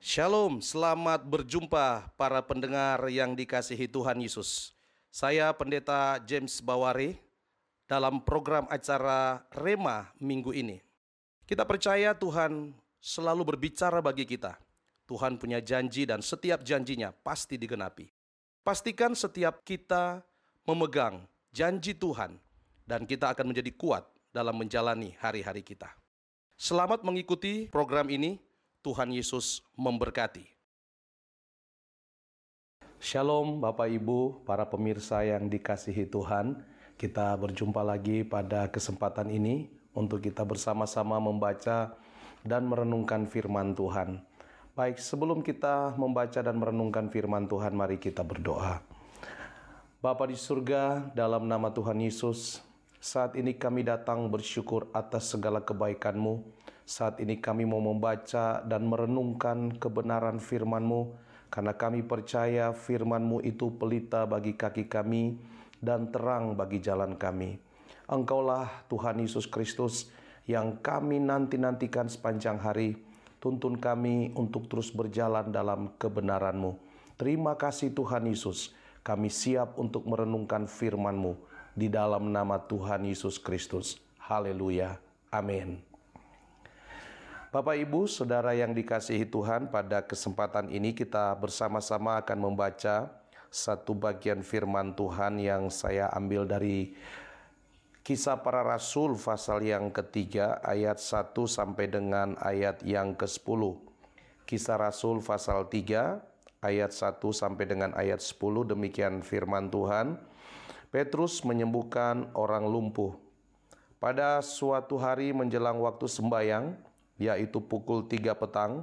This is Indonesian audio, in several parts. Shalom, selamat berjumpa para pendengar yang dikasihi Tuhan Yesus. Saya Pendeta James Baware dalam program acara Rhema minggu ini. Kita percaya Tuhan selalu berbicara bagi kita. Tuhan punya janji dan setiap janjinya pasti digenapi. Pastikan setiap kita memegang janji Tuhan dan kita akan menjadi kuat dalam menjalani hari-hari kita. Selamat mengikuti program ini. Tuhan Yesus memberkati. Shalom Bapak Ibu, para pemirsa yang dikasihi Tuhan. Kita berjumpa lagi pada kesempatan ini untuk kita bersama-sama membaca dan merenungkan firman Tuhan. Baik, sebelum kita membaca dan merenungkan firman Tuhan, mari kita berdoa. Bapa di surga, dalam nama Tuhan Yesus, saat ini kami datang bersyukur atas segala kebaikan-Mu. Saat ini kami mau membaca dan merenungkan kebenaran firman-Mu, karena kami percaya firman-Mu itu pelita bagi kaki kami dan terang bagi jalan kami. Engkaulah Tuhan Yesus Kristus yang kami nanti-nantikan sepanjang hari. Tuntun kami untuk terus berjalan dalam kebenaran-Mu. Terima kasih Tuhan Yesus. Kami siap untuk merenungkan firman-Mu. Di dalam nama Tuhan Yesus Kristus. Haleluya. Amin. Bapak Ibu, Saudara yang dikasihi Tuhan, pada kesempatan ini kita bersama-sama akan membaca satu bagian firman Tuhan yang saya ambil dari Kisah Para Rasul pasal yang ketiga ayat 1 sampai dengan ayat yang ke-10. Kisah Rasul pasal 3 ayat 1 sampai dengan ayat 10, demikian firman Tuhan. Petrus menyembuhkan orang lumpuh. Pada suatu hari menjelang waktu sembahyang, yaitu pukul 3 petang,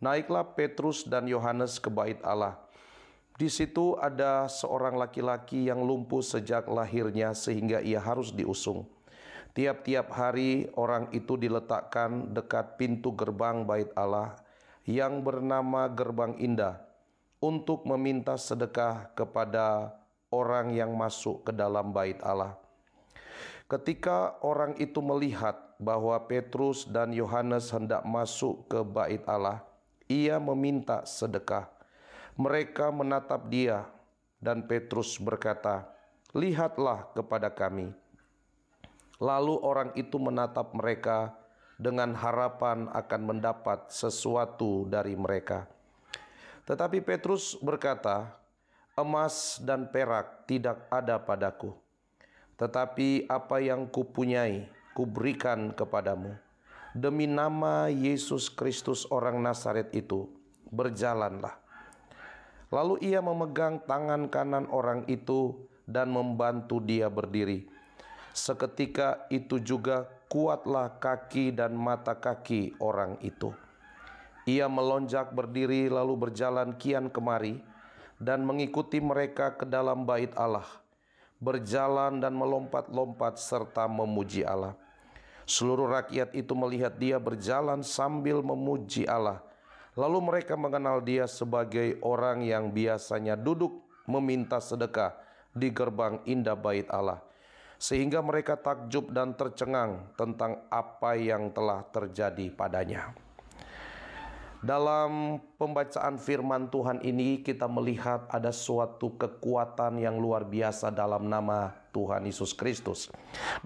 naiklah Petrus dan Yohanes ke Bait Allah. Di situ ada seorang laki-laki yang lumpuh sejak lahirnya sehingga ia harus diusung. Tiap-tiap hari orang itu diletakkan dekat pintu gerbang Bait Allah yang bernama Gerbang Indah untuk meminta sedekah kepada orang yang masuk ke dalam Bait Allah. Ketika orang itu melihat bahwa Petrus dan Yohanes hendak masuk ke Bait Allah, ia meminta sedekah. Mereka menatap dia, dan Petrus berkata, "Lihatlah kepada kami." Lalu orang itu menatap mereka dengan harapan akan mendapat sesuatu dari mereka. Tetapi Petrus berkata, "Emas dan perak tidak ada padaku, tetapi apa yang kupunyai kuberikan kepadamu. Demi nama Yesus Kristus orang Nazaret itu, berjalanlah." Lalu ia memegang tangan kanan orang itu dan membantu dia berdiri. Seketika itu juga kuatlah kaki dan mata kaki orang itu. Ia melonjak berdiri lalu berjalan kian kemari dan mengikuti mereka ke dalam Bait Allah, berjalan dan melompat-lompat serta memuji Allah. Seluruh rakyat itu melihat dia berjalan sambil memuji Allah. Lalu mereka mengenal dia sebagai orang yang biasanya duduk meminta sedekah di gerbang indah Bait Allah, sehingga mereka takjub dan tercengang tentang apa yang telah terjadi padanya. Dalam pembacaan firman Tuhan ini kita melihat ada suatu kekuatan yang luar biasa dalam nama Tuhan Yesus Kristus.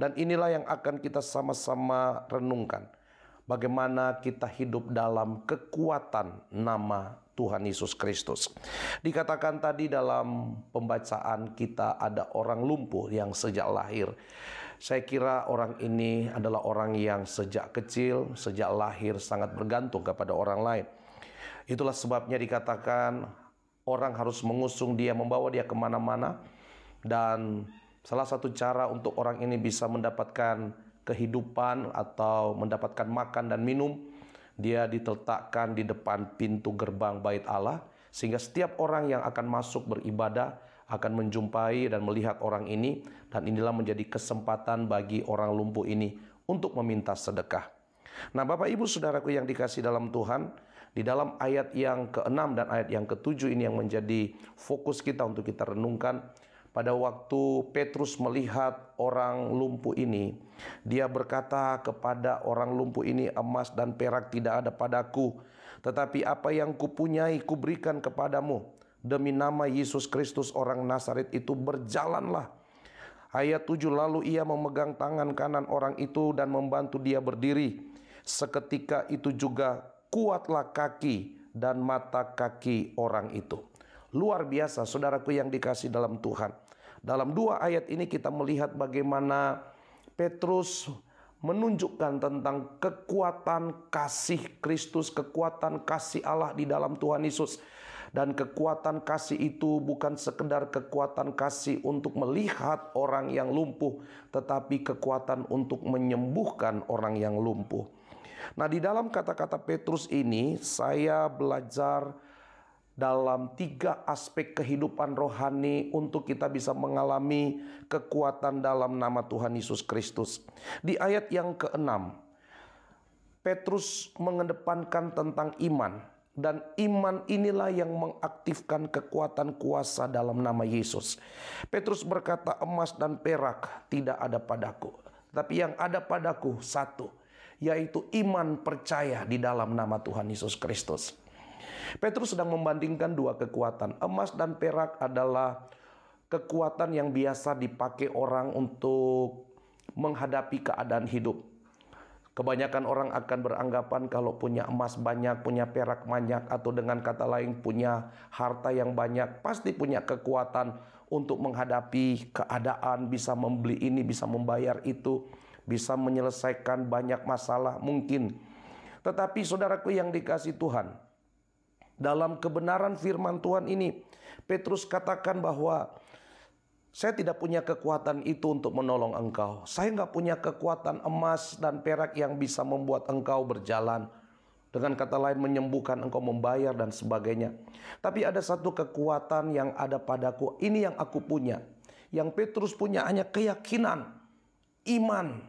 Dan inilah yang akan kita sama-sama renungkan. Bagaimana kita hidup dalam kekuatan nama Tuhan Yesus Kristus. Dikatakan tadi dalam pembacaan kita ada orang lumpuh yang sejak lahir. Saya kira orang ini adalah orang yang sejak kecil, sejak lahir sangat bergantung kepada orang lain. Itulah sebabnya dikatakan orang harus mengusung dia, membawa dia kemana-mana. Dan salah satu cara untuk orang ini bisa mendapatkan kehidupan atau mendapatkan makan dan minum, dia diletakkan di depan pintu gerbang Bait Allah, sehingga setiap orang yang akan masuk beribadah akan menjumpai dan melihat orang ini. Dan inilah menjadi kesempatan bagi orang lumpuh ini untuk meminta sedekah. Nah Bapak Ibu Saudaraku yang dikasih dalam Tuhan, di dalam ayat yang ke-6 dan ayat yang ke-7 ini yang menjadi fokus kita untuk kita renungkan. Pada waktu Petrus melihat orang lumpuh ini, dia berkata kepada orang lumpuh ini, "Emas dan perak tidak ada padaku, Tetapi apa yang kupunyai kuberikan kepadamu. Demi nama Yesus Kristus orang Nazaret itu, berjalanlah. Ayat 7, lalu ia memegang tangan kanan orang itu dan membantu dia berdiri. Seketika itu juga kuatlah kaki dan mata kaki orang itu. Luar biasa saudaraku yang dikasih dalam Tuhan. Dalam dua ayat ini kita melihat bagaimana Petrus menunjukkan tentang kekuatan kasih Kristus, kekuatan kasih Allah di dalam Tuhan Yesus. Dan kekuatan kasih itu bukan sekedar kekuatan kasih untuk melihat orang yang lumpuh, tetapi kekuatan untuk menyembuhkan orang yang lumpuh. Nah, di dalam kata-kata Petrus ini saya belajar dalam tiga aspek kehidupan rohani untuk kita bisa mengalami kekuatan dalam nama Tuhan Yesus Kristus. Di ayat yang ke-6, Petrus mengedepankan tentang iman. Dan iman inilah yang mengaktifkan kekuatan kuasa dalam nama Yesus. Petrus berkata, emas dan perak tidak ada padaku, tapi yang ada padaku satu, yaitu iman percaya di dalam nama Tuhan Yesus Kristus. Petrus sedang membandingkan dua kekuatan. Emas dan perak adalah kekuatan yang biasa dipakai orang untuk menghadapi keadaan hidup. Kebanyakan orang akan beranggapan kalau punya emas banyak, punya perak banyak, atau dengan kata lain punya harta yang banyak, pasti punya kekuatan untuk menghadapi keadaan, bisa membeli ini, bisa membayar itu, bisa menyelesaikan banyak masalah mungkin. Tetapi saudaraku yang dikasih Tuhan, dalam kebenaran firman Tuhan ini, Petrus katakan bahwa saya tidak punya kekuatan itu untuk menolong engkau. Saya nggak punya kekuatan emas dan perak yang bisa membuat engkau berjalan. Dengan kata lain menyembuhkan engkau, membayar dan sebagainya. Tapi ada satu kekuatan yang ada padaku. Ini yang aku punya. Yang Petrus punya hanya keyakinan, iman,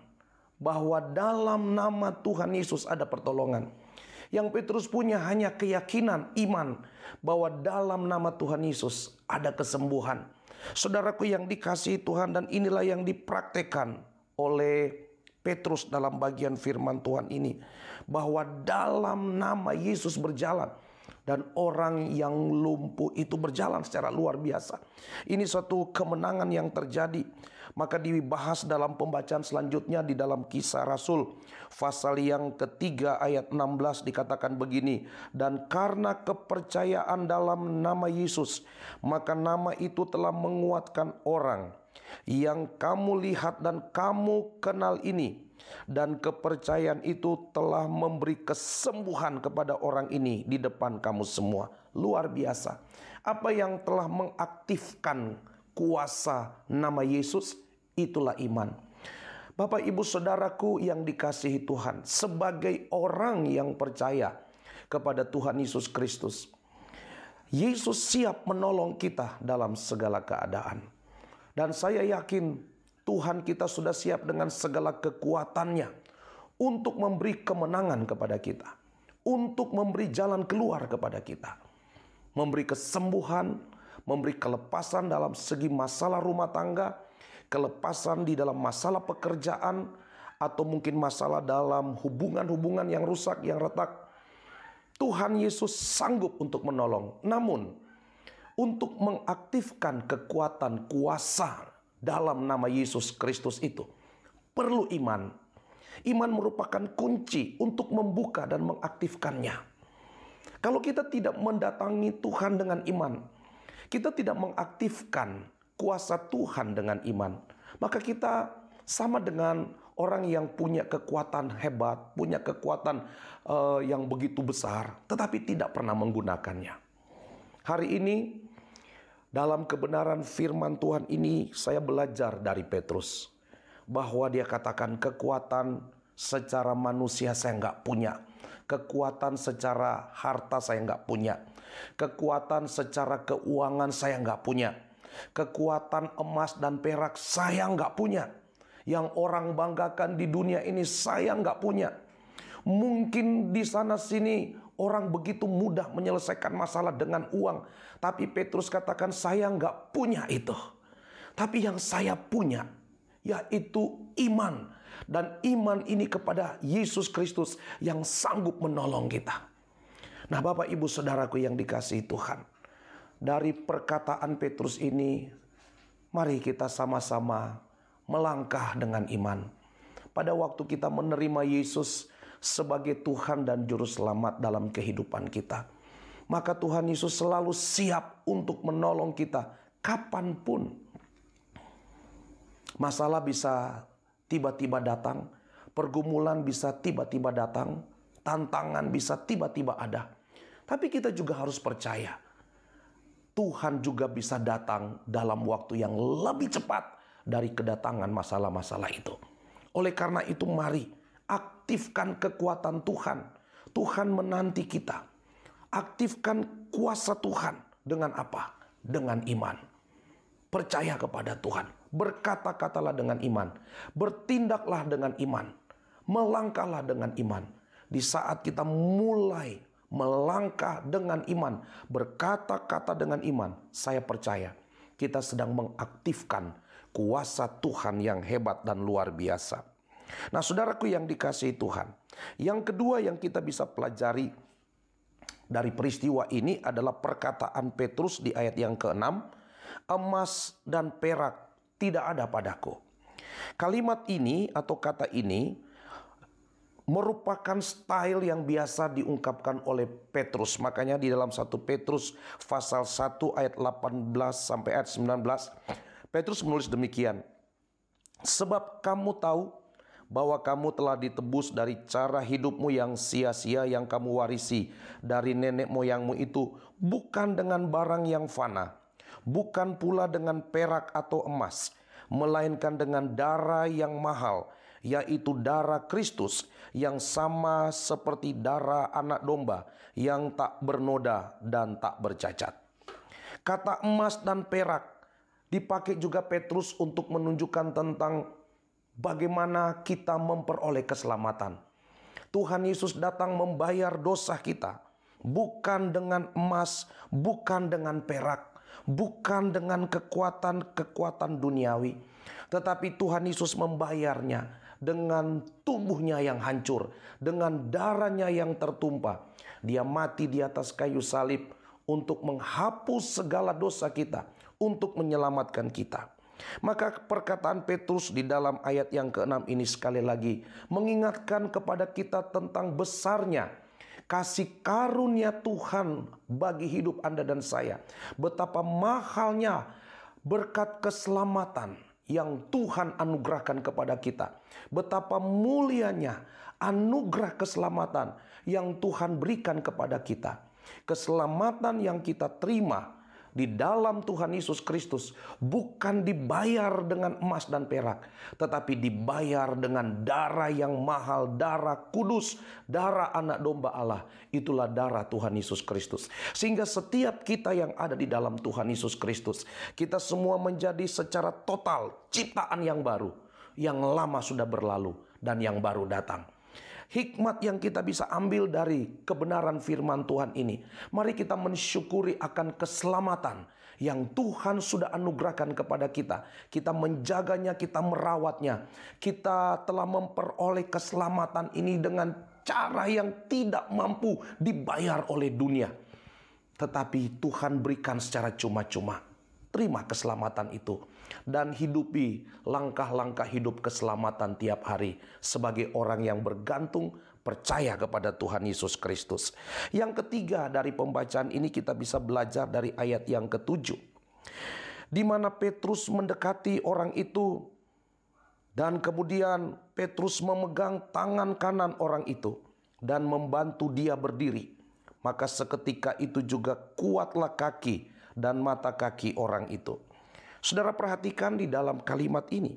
bahwa dalam nama Tuhan Yesus ada pertolongan. Yang Petrus punya hanya keyakinan, iman, bahwa dalam nama Tuhan Yesus ada kesembuhan. Saudaraku yang dikasihi Tuhan, dan inilah yang dipraktekkan oleh Petrus dalam bagian firman Tuhan ini, bahwa dalam nama Yesus berjalan dan orang yang lumpuh itu berjalan secara luar biasa. Ini suatu kemenangan yang terjadi. Maka dibahas dalam pembacaan selanjutnya di dalam Kisah Rasul pasal yang ketiga ayat 16 dikatakan begini, dan karena kepercayaan dalam nama Yesus, maka nama itu telah menguatkan orang yang kamu lihat dan kamu kenal ini, dan kepercayaan itu telah memberi kesembuhan kepada orang ini di depan kamu semua. Luar biasa. Apa yang telah mengaktifkan kuasa nama Yesus, itulah iman. Bapak, ibu, saudaraku yang dikasihi Tuhan, sebagai orang yang percaya kepada Tuhan Yesus Kristus, Yesus siap menolong kita dalam segala keadaan. Dan saya yakin Tuhan kita sudah siap dengan segala kekuatannya untuk memberi kemenangan kepada kita, untuk memberi jalan keluar kepada kita, memberi kesembuhan, memberi kelepasan dalam segi masalah rumah tangga, kelepasan di dalam masalah pekerjaan, atau mungkin masalah dalam hubungan-hubungan yang rusak, yang retak. Tuhan Yesus sanggup untuk menolong. Namun, untuk mengaktifkan kekuatan kuasa dalam nama Yesus Kristus itu, perlu iman. Iman merupakan kunci untuk membuka dan mengaktifkannya. Kalau kita tidak mendatangi Tuhan dengan iman, kita tidak mengaktifkan kuasa Tuhan dengan iman, maka kita sama dengan orang yang punya kekuatan hebat, punya kekuatan yang begitu besar, tetapi tidak pernah menggunakannya. Hari ini, dalam kebenaran firman Tuhan ini, saya belajar dari Petrus bahwa dia katakan kekuatan secara manusia saya nggak punya, kekuatan secara harta saya nggak punya, kekuatan secara keuangan saya nggak punya, kekuatan emas dan perak saya nggak punya, yang orang banggakan di dunia ini saya nggak punya. Mungkin di sana sini orang begitu mudah menyelesaikan masalah dengan uang. Tapi Petrus katakan saya nggak punya itu. Tapi yang saya punya yaitu iman. Dan iman ini kepada Yesus Kristus yang sanggup menolong kita. Nah, Bapak Ibu Saudaraku yang dikasihi Tuhan, dari perkataan Petrus ini, mari kita sama-sama melangkah dengan iman. Pada waktu kita menerima Yesus sebagai Tuhan dan Juru Selamat dalam kehidupan kita, maka Tuhan Yesus selalu siap untuk menolong kita kapanpun. Masalah bisa tiba-tiba datang, pergumulan bisa tiba-tiba datang, tantangan bisa tiba-tiba ada. Tapi kita juga harus percaya, Tuhan juga bisa datang dalam waktu yang lebih cepat dari kedatangan masalah-masalah itu. Oleh karena itu, mari aktifkan kekuatan Tuhan. Tuhan menanti kita. Aktifkan kuasa Tuhan dengan apa? Dengan iman. Percaya kepada Tuhan. Berkata-katalah dengan iman. Bertindaklah dengan iman. Melangkahlah dengan iman. Di saat kita mulai melangkah dengan iman, berkata-kata dengan iman, saya percaya kita sedang mengaktifkan kuasa Tuhan yang hebat dan luar biasa. Nah, saudaraku yang dikasihi Tuhan, yang kedua yang kita bisa pelajari dari peristiwa ini adalah perkataan Petrus di ayat yang ke-6, emas dan perak tidak ada padaku. Kalimat ini atau kata ini merupakan style yang biasa diungkapkan oleh Petrus. Makanya di dalam 1 Petrus pasal 1 ayat 18 sampai ayat 19, Petrus menulis demikian. Sebab kamu tahu bahwa kamu telah ditebus dari cara hidupmu yang sia-sia yang kamu warisi dari nenek moyangmu itu, bukan dengan barang yang fana, bukan pula dengan perak atau emas, melainkan dengan darah yang mahal, yaitu darah Kristus, yang sama seperti darah anak domba, yang tak bernoda dan tak bercacat. Kata emas dan perak dipakai juga Petrus untuk menunjukkan tentang bagaimana kita memperoleh keselamatan. Tuhan Yesus datang membayar dosa kita, bukan dengan emas, bukan dengan perak, bukan dengan kekuatan-kekuatan duniawi, tetapi Tuhan Yesus membayarnya dengan tubuhnya yang hancur, dengan darahnya yang tertumpah. Dia mati di atas kayu salib untuk menghapus segala dosa kita, untuk menyelamatkan kita. Maka perkataan Petrus di dalam ayat yang ke-6 ini sekali lagi mengingatkan kepada kita tentang besarnya kasih karunia Tuhan bagi hidup Anda dan saya. Betapa mahalnya berkat keselamatan yang Tuhan anugerahkan kepada kita. Betapa mulianya anugerah keselamatan yang Tuhan berikan kepada kita. Keselamatan yang kita terima di dalam Tuhan Yesus Kristus bukan dibayar dengan emas dan perak, tetapi dibayar dengan darah yang mahal, darah kudus, darah anak domba Allah. Itulah darah Tuhan Yesus Kristus. Sehingga setiap kita yang ada di dalam Tuhan Yesus Kristus, kita semua menjadi secara total ciptaan yang baru. Yang lama sudah berlalu dan yang baru datang. Hikmat yang kita bisa ambil dari kebenaran firman Tuhan ini, mari kita mensyukuri akan keselamatan yang Tuhan sudah anugerahkan kepada kita. Kita menjaganya, kita merawatnya. Kita telah memperoleh keselamatan ini dengan cara yang tidak mampu dibayar oleh dunia, tetapi Tuhan berikan secara cuma-cuma. Terima keselamatan itu dan hidupi langkah-langkah hidup keselamatan tiap hari sebagai orang yang bergantung percaya kepada Tuhan Yesus Kristus. Yang ketiga dari pembacaan ini kita bisa belajar dari ayat yang ke-7. Di mana Petrus mendekati orang itu dan kemudian Petrus memegang tangan kanan orang itu dan membantu dia berdiri. Maka seketika itu juga kuatlah kaki dan mata kaki orang itu. Saudara perhatikan di dalam kalimat ini.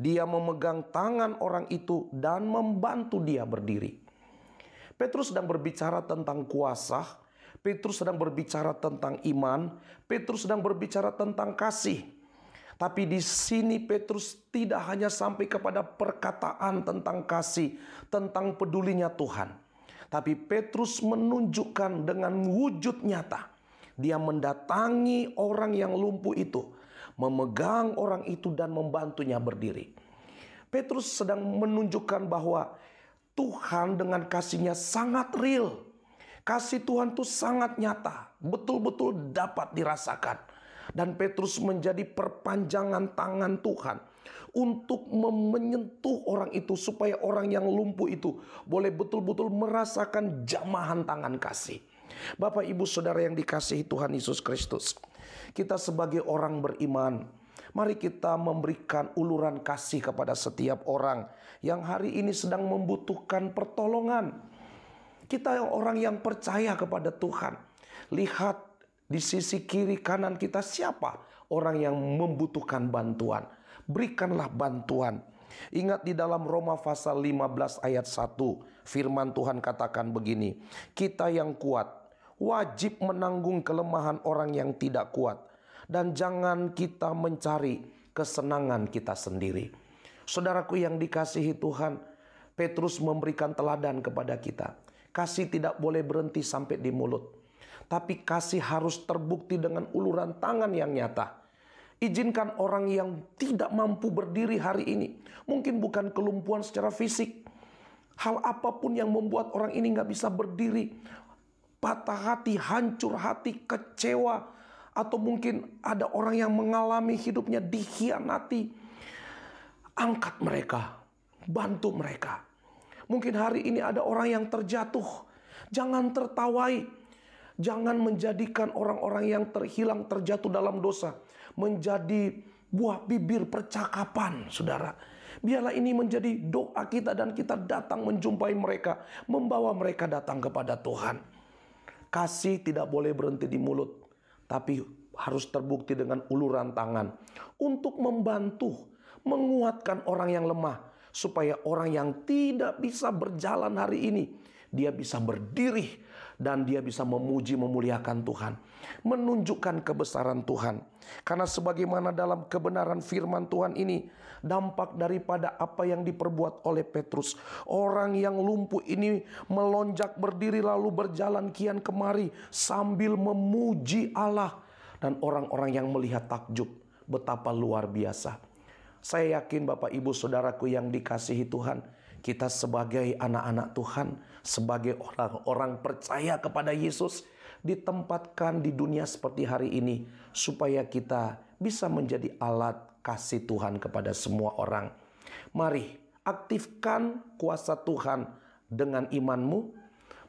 Dia memegang tangan orang itu dan membantu dia berdiri. Petrus sedang berbicara tentang kuasa. Petrus sedang berbicara tentang iman. Petrus sedang berbicara tentang kasih. Tapi di sini Petrus tidak hanya sampai kepada perkataan tentang kasih, tentang pedulinya Tuhan. Tapi Petrus menunjukkan dengan wujud nyata. Dia mendatangi orang yang lumpuh itu, memegang orang itu dan membantunya berdiri. Petrus sedang menunjukkan bahwa Tuhan dengan kasihnya sangat real. kasih Tuhan itu sangat nyata, betul-betul dapat dirasakan. Dan Petrus menjadi perpanjangan tangan Tuhan untuk menyentuh orang itu, supaya orang yang lumpuh itu boleh betul-betul merasakan jamahan tangan kasih. Bapak, Ibu, Saudara yang dikasihi Tuhan Yesus Kristus, kita sebagai orang beriman, mari kita memberikan uluran kasih kepada setiap orang yang hari ini sedang membutuhkan pertolongan. Kita yang orang yang percaya kepada Tuhan, lihat di sisi kiri kanan kita siapa orang yang membutuhkan bantuan. Berikanlah bantuan. Ingat di dalam Roma pasal 15 ayat 1, firman Tuhan katakan begini, kita yang kuat wajib menanggung kelemahan orang yang tidak kuat, dan jangan kita mencari kesenangan kita sendiri. Saudaraku yang dikasihi Tuhan, Petrus memberikan teladan kepada kita. Kasih tidak boleh berhenti sampai di mulut, tapi kasih harus terbukti dengan uluran tangan yang nyata. Izinkan orang yang tidak mampu berdiri hari ini, mungkin bukan kelumpuhan secara fisik, hal apapun yang membuat orang ini nggak bisa berdiri, patah hati, hancur hati, kecewa, atau mungkin ada orang yang mengalami hidupnya dikhianati, angkat mereka, bantu mereka. Mungkin hari ini ada orang yang terjatuh, jangan tertawai. Jangan menjadikan orang-orang yang terhilang, terjatuh dalam dosa menjadi buah bibir percakapan, saudara. Biarlah ini menjadi doa kita, dan kita datang menjumpai mereka, membawa mereka datang kepada Tuhan. Kasih tidak boleh berhenti di mulut, tapi harus terbukti dengan uluran tangan untuk membantu, menguatkan orang yang lemah, supaya orang yang tidak bisa berjalan hari ini, dia bisa berdiri dan dia bisa memuji memuliakan Tuhan, menunjukkan kebesaran Tuhan. Karena sebagaimana dalam kebenaran firman Tuhan ini, dampak daripada apa yang diperbuat oleh Petrus, orang yang lumpuh ini melonjak berdiri lalu berjalan kian kemari sambil memuji Allah. Dan orang-orang yang melihat takjub, betapa luar biasa. Saya yakin Bapak, Ibu, Saudaraku yang dikasihi Tuhan, kita sebagai anak-anak Tuhan, sebagai orang-orang percaya kepada Yesus, ditempatkan di dunia seperti hari ini, supaya kita bisa menjadi alat kasih Tuhan kepada semua orang. Mari aktifkan kuasa Tuhan dengan imanmu.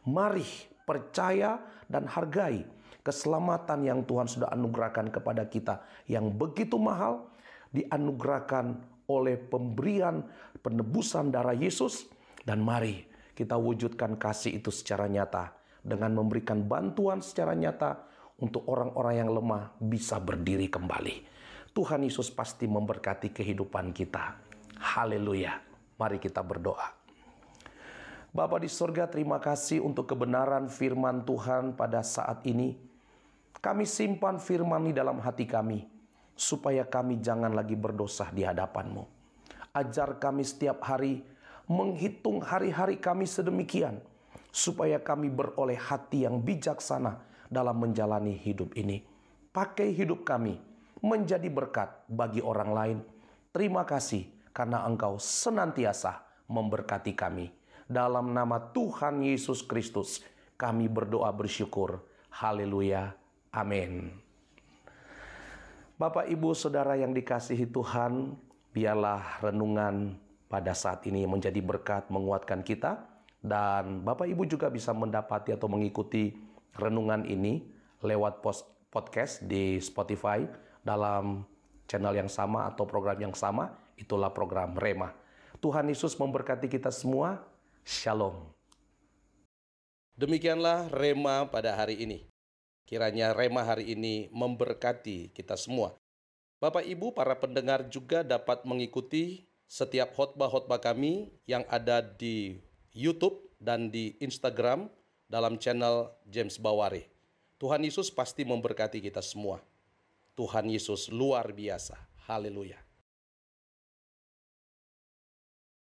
Mari percaya dan hargai keselamatan yang Tuhan sudah anugerahkan kepada kita, yang begitu mahal, dianugerahkan oleh pemberian penebusan darah Yesus. Dan mari kita wujudkan kasih itu secara nyata, dengan memberikan bantuan secara nyata untuk orang-orang yang lemah bisa berdiri kembali. Tuhan Yesus pasti memberkati kehidupan kita. Haleluya. Mari kita berdoa. Bapa di surga, terima kasih untuk kebenaran firman Tuhan pada saat ini. Kami simpan firman di dalam hati kami, supaya kami jangan lagi berdosa di hadapan-Mu. Ajar kami setiap hari menghitung hari-hari kami sedemikian, supaya kami beroleh hati yang bijaksana dalam menjalani hidup ini. Pakai hidup kami menjadi berkat bagi orang lain. Terima kasih karena Engkau senantiasa memberkati kami. Dalam nama Tuhan Yesus Kristus kami berdoa bersyukur. Haleluya. Amin. Bapak, Ibu, Saudara yang dikasihi Tuhan, biarlah renungan pada saat ini menjadi berkat, menguatkan kita. Dan Bapak, Ibu juga bisa mendapati atau mengikuti renungan ini lewat podcast di Spotify dalam channel yang sama atau program yang sama. Itulah program Rhema. Tuhan Yesus memberkati kita semua. Shalom. Demikianlah Rhema pada hari ini. Kiranya Rhema hari ini memberkati kita semua. Bapak, Ibu, para pendengar juga dapat mengikuti setiap khotbah-khotbah kami yang ada di YouTube dan di Instagram dalam channel James Baware. Tuhan Yesus pasti memberkati kita semua. Tuhan Yesus luar biasa. Haleluya.